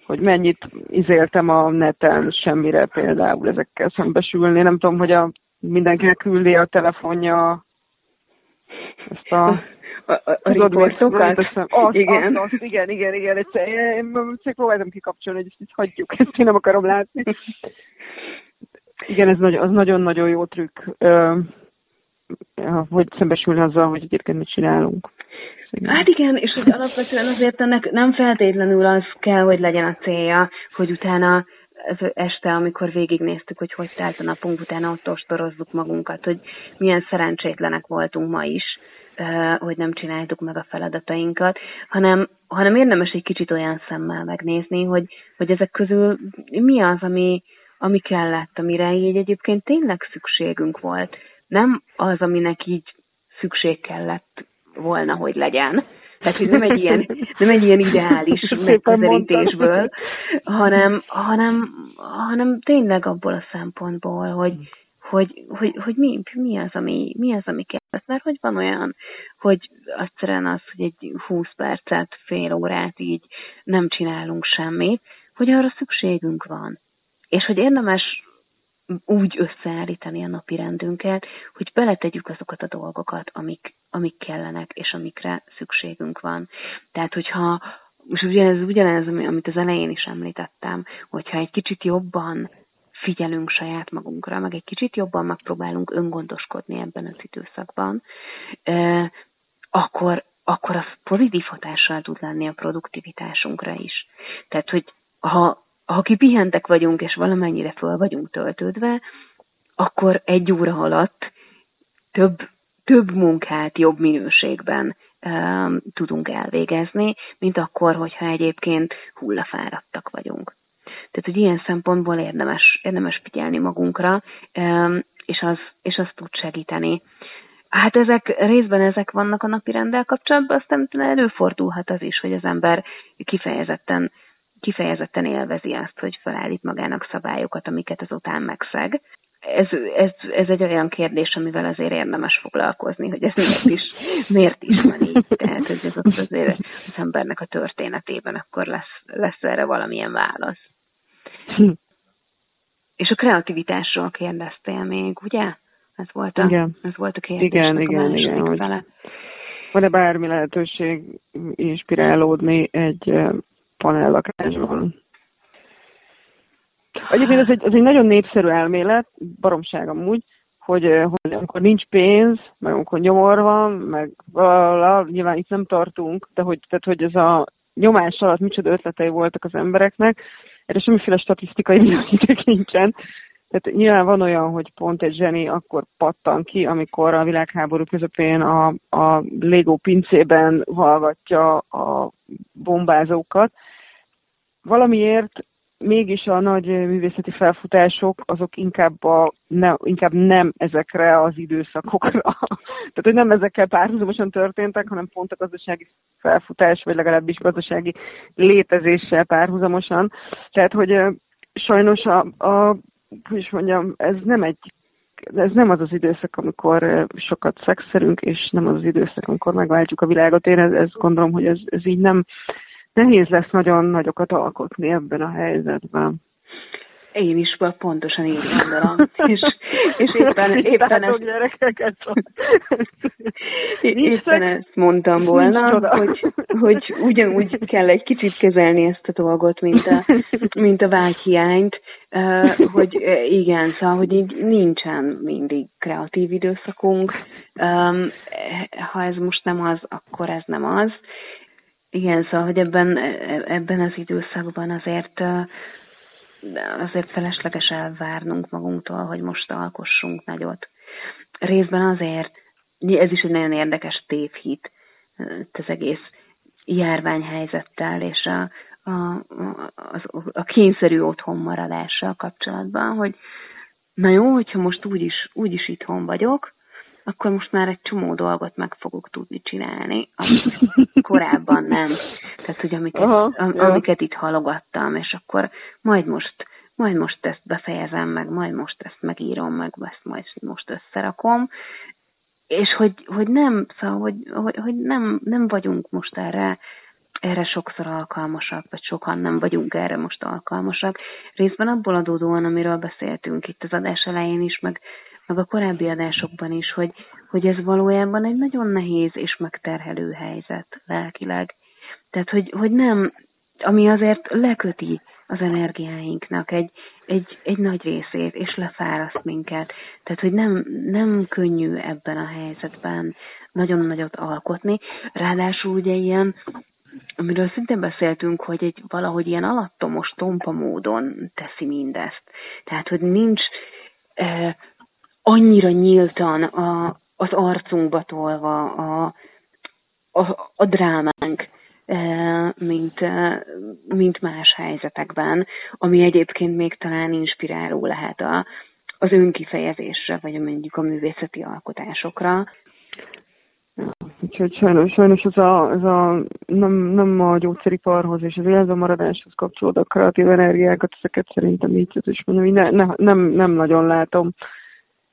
hogy mennyit izéltem a neten semmire például ezekkel szembesülni. Nem tudom, hogy a, mindenkinek küldi a telefonja ezt a... A, a, a riportokat? Azt, igen. Azt, azt, igen, igen, igen. Egyszer, én csak próbáltam kikapcsolni, hogy ezt hagyjuk, ezt én nem akarom látni. Igen, ez nagy, az nagyon-nagyon jó trükk, hogy szembesülni azzal, hogy egyébként mit csinálunk. Igen. Hát igen, és hogy alapvetően azért ennek nem feltétlenül az kell, hogy legyen a célja, hogy utána este, amikor végignéztük, hogy hogy telt a napunk, utána ott ostorozzuk magunkat, hogy milyen szerencsétlenek voltunk ma is, hogy nem csináltuk meg a feladatainkat, hanem, hanem érdemes egy kicsit olyan szemmel megnézni, hogy, hogy ezek közül mi az, ami, ami kellett, amire így egyébként tényleg szükségünk volt. Nem az, aminek így szükség kellett volna, hogy legyen. Tehát, hogy nem egy ilyen, nem egy ilyen ideális megközelítésből, hanem, hanem, hanem tényleg abból a szempontból, hogy hogy, hogy, hogy mi, mi az, ami, mi az, ami kell. Mert hogy van olyan, hogy egyszerűen az, hogy egy húsz percet, fél órát így nem csinálunk semmit, hogy arra szükségünk van. És hogy érdemes úgy összeállítani a napi rendünket, hogy beletegyük azokat a dolgokat, amik, amik kellenek, és amikre szükségünk van. Tehát, hogyha, most ugyanez, ugyanez, amit az elején is említettem, hogyha egy kicsit jobban figyelünk saját magunkra, meg egy kicsit jobban megpróbálunk öngondoskodni ebben az időszakban, eh, akkor, akkor az pozitív hatással tud lenni a produktivitásunkra is. Tehát, hogy ha, ha kipihentek vagyunk, és valamennyire föl vagyunk töltődve, akkor egy óra alatt több, több munkát jobb minőségben eh, tudunk elvégezni, mint akkor, hogyha egyébként hullafáradtak vagyunk. Tehát, hogy ilyen szempontból érdemes, érdemes figyelni magunkra, és az, és az tud segíteni. Hát ezek, részben ezek vannak a napirenddel kapcsolatban, aztán előfordulhat az is, hogy az ember kifejezetten, kifejezetten élvezi azt, hogy felállít magának szabályokat, amiket azután megszeg. Ez, ez, ez egy olyan kérdés, amivel azért érdemes foglalkozni, hogy ez miért is, miért is van így. Tehát ez az azért az embernek a történetében akkor lesz, lesz erre valamilyen válasz. Hm. És a kreativitásról kérdeztél még, ugye? Ez volt a, igen. Ez volt a kérdés. Igen, igen, igen. Hogy van-e bármi lehetőség inspirálódni egy panellakásban? Egyébként ez egy, ez egy nagyon népszerű elmélet, baromság amúgy, hogy, hogy amikor nincs pénz, meg amikor nyomor van, meg valahol, nyilván itt nem tartunk, de hogy, tehát, hogy ez a nyomás alatt micsoda ötletei voltak az embereknek, erre semmiféle statisztikai bizonyíték nincsen. Tehát nyilván van olyan, hogy pont egy zseni akkor pattan ki, amikor a világháború közepén a, a Lego pincében hallgatja a bombázókat. Valamiért mégis a nagy művészeti felfutások azok inkább, a, ne, inkább nem ezekre az időszakokra. Tehát, hogy nem ezekkel párhuzamosan történtek, hanem pont a gazdasági felfutás, vagy legalábbis gazdasági létezéssel párhuzamosan. Tehát, hogy sajnos a, a hogy is mondjam, ez nem egy, ez nem az az időszak, amikor sokat szexelünk, és nem az az időszak, amikor megváltjuk a világot. Én ezt gondolom, hogy ez, ez így nem nehéz lesz nagyon nagyokat alkotni ebben a helyzetben. Én is pontosan így gondolom. És, és éppen, éppen, éppen, ezt, Éppen ezt mondtam volna, hogy, hogy ugyanúgy kell egy kicsit kezelni ezt a dolgot, mint a, mint a vágyhiányt, hogy igen, szóval, hogy így nincsen mindig kreatív időszakunk. Ha ez most nem az, akkor ez nem az. Igen, szóval, hogy ebben, ebben az időszakban azért... de azért felesleges elvárnunk magunktól, hogy most alkossunk nagyot. Részben azért, ez is egy nagyon érdekes tévhit, az egész járványhelyzettel és a, a, a, a kényszerű otthonmaradással kapcsolatban, hogy na jó, hogyha most úgyis, úgyis itthon vagyok, akkor most már egy csomó dolgot meg fogok tudni csinálni, amit korábban nem. Tehát, hogy amiket, Aha, am- amiket itt halogattam, és akkor majd most, majd most ezt befejezem meg, majd most ezt megírom meg, ezt majd most összerakom. És hogy, hogy nem, szóval, hogy, hogy, hogy nem, nem vagyunk most erre, erre sokszor alkalmasak, vagy sokan nem vagyunk erre most alkalmasak. Részben abból adódóan, amiről beszéltünk itt az adás elején is, meg meg a korábbi adásokban is, hogy, hogy ez valójában egy nagyon nehéz és megterhelő helyzet lelkileg. Tehát, hogy, hogy nem, ami azért leköti az energiáinknak egy, egy, egy nagy részét, és lefáraszt minket. Tehát, hogy nem, nem könnyű ebben a helyzetben nagyon nagyot alkotni. Ráadásul ugye ilyen, amiről szinte beszéltünk, hogy egy valahogy ilyen alattomos, tompa módon teszi mindezt. Tehát, hogy nincs... Eh, annyira nyíltan a, az arcunkba tolva a, a, a drámánk, mint, mint más helyzetekben, ami egyébként még talán inspiráló lehet a, az önkifejezésre, vagy mondjuk a művészeti alkotásokra. Úgyhogy sajnos, sajnos ez a, ez a nem, nem a gyógyszeriparhoz és az élzőmaradáshoz kapcsolódó kreatív energiákat, ezeket szerintem így is mondom, így ne, ne, nem, nem nagyon látom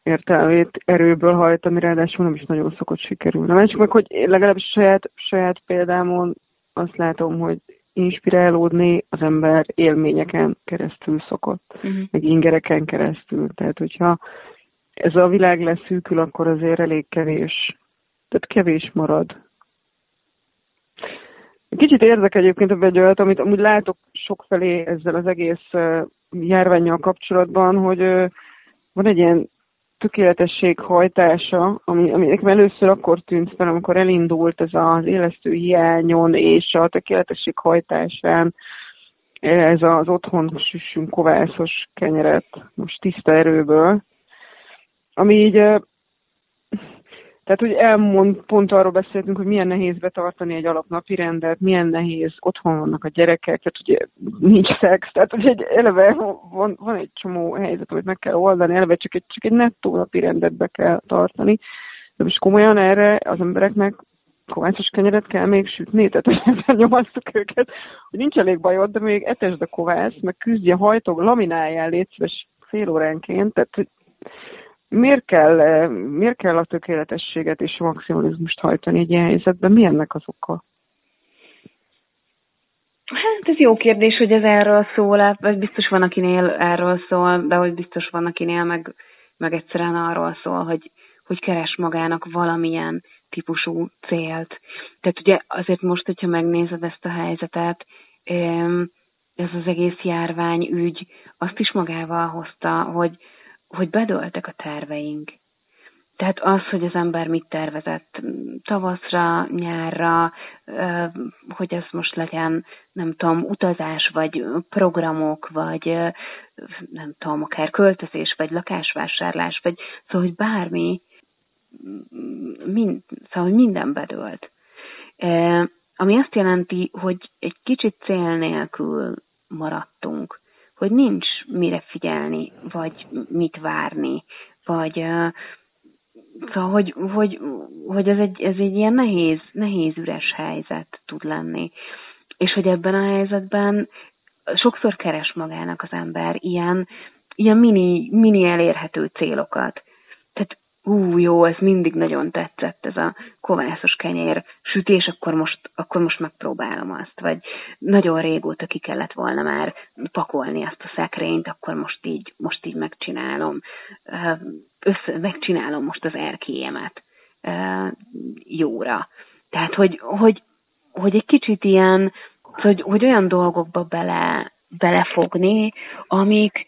értelmét erőből hajtani, ráadásul nem is nagyon szokott sikerülni. A másik meg, hogy legalábbis saját, saját példámon azt látom, hogy inspirálódni az ember élményeken keresztül szokott, uh-huh. meg ingereken keresztül. Tehát, hogyha ez a világ leszűkül, akkor azért elég kevés. Tehát kevés marad. Kicsit érzek egyébként a begyölt, amit amúgy látok sokfelé ezzel az egész járvánnyal kapcsolatban, hogy van egy ilyen tökéletesség hajtása, ami, ami nekem először akkor tűnt fel, amikor elindult ez az élesztő hiányon és a tökéletesség hajtásán ez az otthon süssünk kovászos kenyeret, most tiszta erőből, ami így, tehát úgy elmond, pont arról beszéltünk, hogy milyen nehéz betartani egy alapnapi rendet, milyen nehéz, otthon vannak a gyerekek, tehát ugye nincs szex, tehát ugye egy, eleve van, van egy csomó helyzet, amit meg kell oldani, eleve csak egy, csak egy nettó napi rendet be kell tartani. De most komolyan erre az embereknek kovászos kenyeret kell még sütni, tehát ezzel nyomasztuk őket, hogy nincs elég bajod, de még etesd a kovász, meg küzdje, hajtog, lamináljál, légy szíves fél óránként, tehát hogy Miért kell, miért kell a tökéletességet és a maximalizmust hajtani egy ilyen helyzetben? Mi ennek az oka? Hát ez jó kérdés, hogy ez erről szól, vagy biztos van, akinél erről szól, de hogy biztos van, akinél meg, meg egyszerűen arról szól, hogy, hogy keres magának valamilyen típusú célt. Tehát ugye azért most, hogyha megnézed ezt a helyzetet, ez az egész járványügy azt is magával hozta, hogy hogy bedőltek a terveink. Tehát az, hogy az ember mit tervezett tavaszra, nyárra, hogy ez most legyen, nem tudom, utazás, vagy programok, vagy nem tudom, akár költözés, vagy lakásvásárlás, vagy szóval, hogy bármi, mind, szóval, hogy minden bedőlt. Ami azt jelenti, hogy egy kicsit cél nélkül maradtunk, hogy nincs mire figyelni, vagy mit várni, vagy uh, szóval, hogy, hogy, hogy ez, egy, ez egy ilyen nehéz, nehéz üres helyzet tud lenni. És hogy ebben a helyzetben sokszor keres magának az ember ilyen, ilyen mini, mini elérhető célokat. Tehát ú, jó, ez mindig nagyon tetszett, ez a kovászos kenyér sütés, akkor most, akkor most megpróbálom azt, vagy nagyon régóta ki kellett volna már pakolni azt a szekrényt, akkor most így, most így megcsinálom, Össze, megcsinálom most az erkélyemet. jóra. Tehát, hogy, hogy, hogy egy kicsit ilyen, hogy, hogy olyan dolgokba bele, belefogni, amik,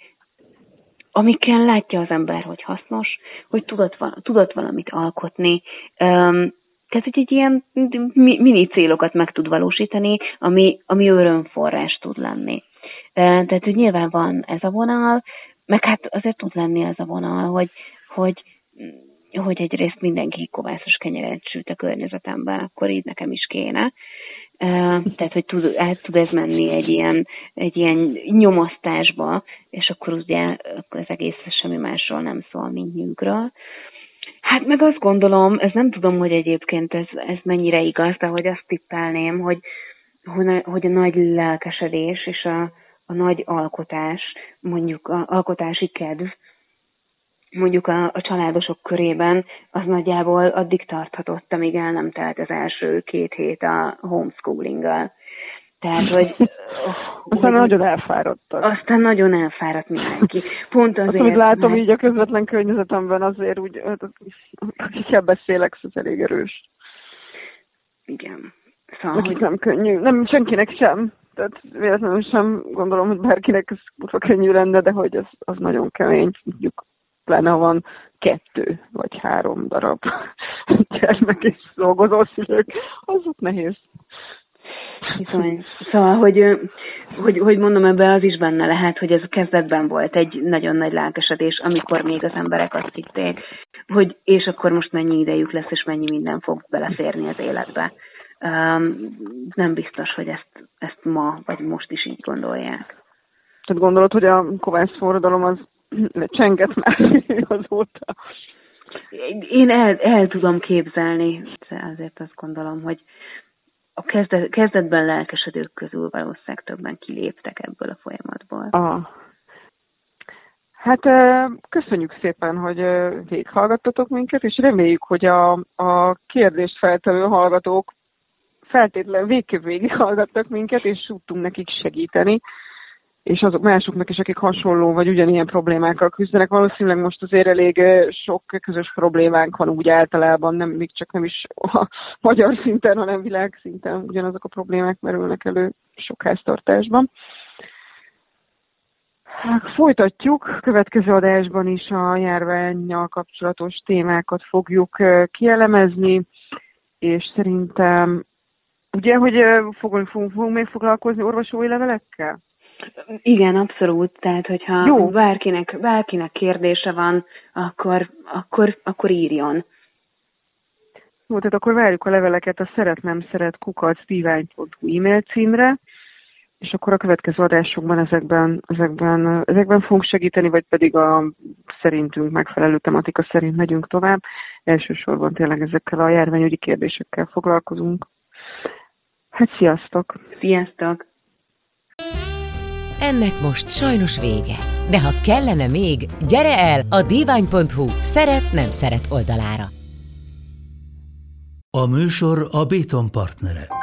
amikkel látja az ember, hogy hasznos, hogy tudott, tudott valamit alkotni. Tehát, hogy egy ilyen mini célokat meg tud valósítani, ami, ami örömforrás tud lenni. Tehát, hogy nyilván van ez a vonal, meg hát azért tud lenni ez a vonal, hogy, hogy, hogy egyrészt mindenki kovászos kenyeret süt a környezetemben, akkor így nekem is kéne. Tehát, hogy tud, át tud ez menni egy ilyen, egy ilyen nyomasztásba, és akkor ugye az egész semmi másról nem szól, mint nyűgről. Hát meg azt gondolom, ez nem tudom, hogy egyébként ez, ez mennyire igaz, de hogy azt tippelném, hogy, hogy a nagy lelkesedés és a, a nagy alkotás, mondjuk a alkotási kedv, mondjuk a, a családosok körében az nagyjából addig tarthatott, amíg el nem telt az első két hét a homeschooling-gal. Tehát, hogy... aztán hogy, nagyon elfáradtak. Aztán nagyon elfáradt mindenki. Pont azért... Azt, amit látom mert... így a közvetlen környezetemben, azért úgy, akikkel beszélek, ez elég erős. Igen. Szóval, akik hogy... nem könnyű. Nem, senkinek sem. Tehát véletlenül sem gondolom, hogy bárkinek ez kurva könnyű lenne, de hogy ez, az nagyon kemény, mondjuk. Pláne van kettő vagy három darab gyermek és dolgozószülők, azok nehéz. Bizony. Szóval, hogy, hogy, hogy mondom, ebben az is benne lehet, hogy ez a kezdetben volt egy nagyon nagy lelkesedés, amikor még az emberek azt hitték, hogy és akkor most mennyi idejük lesz, és mennyi minden fog beleférni az életbe. Nem biztos, hogy ezt, ezt ma vagy most is így gondolják. Tehát gondolod, hogy a kovász forradalom az csenget már azóta. Én el, el tudom képzelni. Azért azt gondolom, hogy a kezdet, kezdetben lelkesedők közül valószínűleg többen kiléptek ebből a folyamatból. Aha. Hát köszönjük szépen, hogy végighallgattatok minket, és reméljük, hogy a, a kérdést feltevő hallgatók feltétlenül végképp végighallgattak minket, és tudtunk nekik segíteni. És azok másoknak is, akik hasonló vagy ugyanilyen problémákkal küzdenek. Valószínűleg most azért elég sok közös problémánk van úgy általában, nem, még csak nem is a magyar szinten, hanem világszinten ugyanazok a problémák merülnek elő sok háztartásban. Folytatjuk, következő adásban is a járvánnyal kapcsolatos témákat fogjuk kielemezni, és szerintem ugye, hogy fogunk, fogunk, fogunk még foglalkozni orvosói levelekkel? Igen, abszolút. Tehát, hogyha Jó. bárkinek, bárkinek kérdése van, akkor, akkor, akkor írjon. Jó, tehát akkor várjuk a leveleket a szeretnem-szeret-kukacdívány pont hu e-mail címre, és akkor a következő adásokban ezekben, ezekben, ezekben fogunk segíteni, vagy pedig a szerintünk megfelelő tematika szerint megyünk tovább. Elsősorban tényleg ezekkel a járványügyi kérdésekkel foglalkozunk. Hát sziasztok! Sziasztok! Ennek most sajnos vége. De ha kellene még, gyere el a divány pont hu szeret-nem-szeret oldalára. A műsor a Beton Partnere.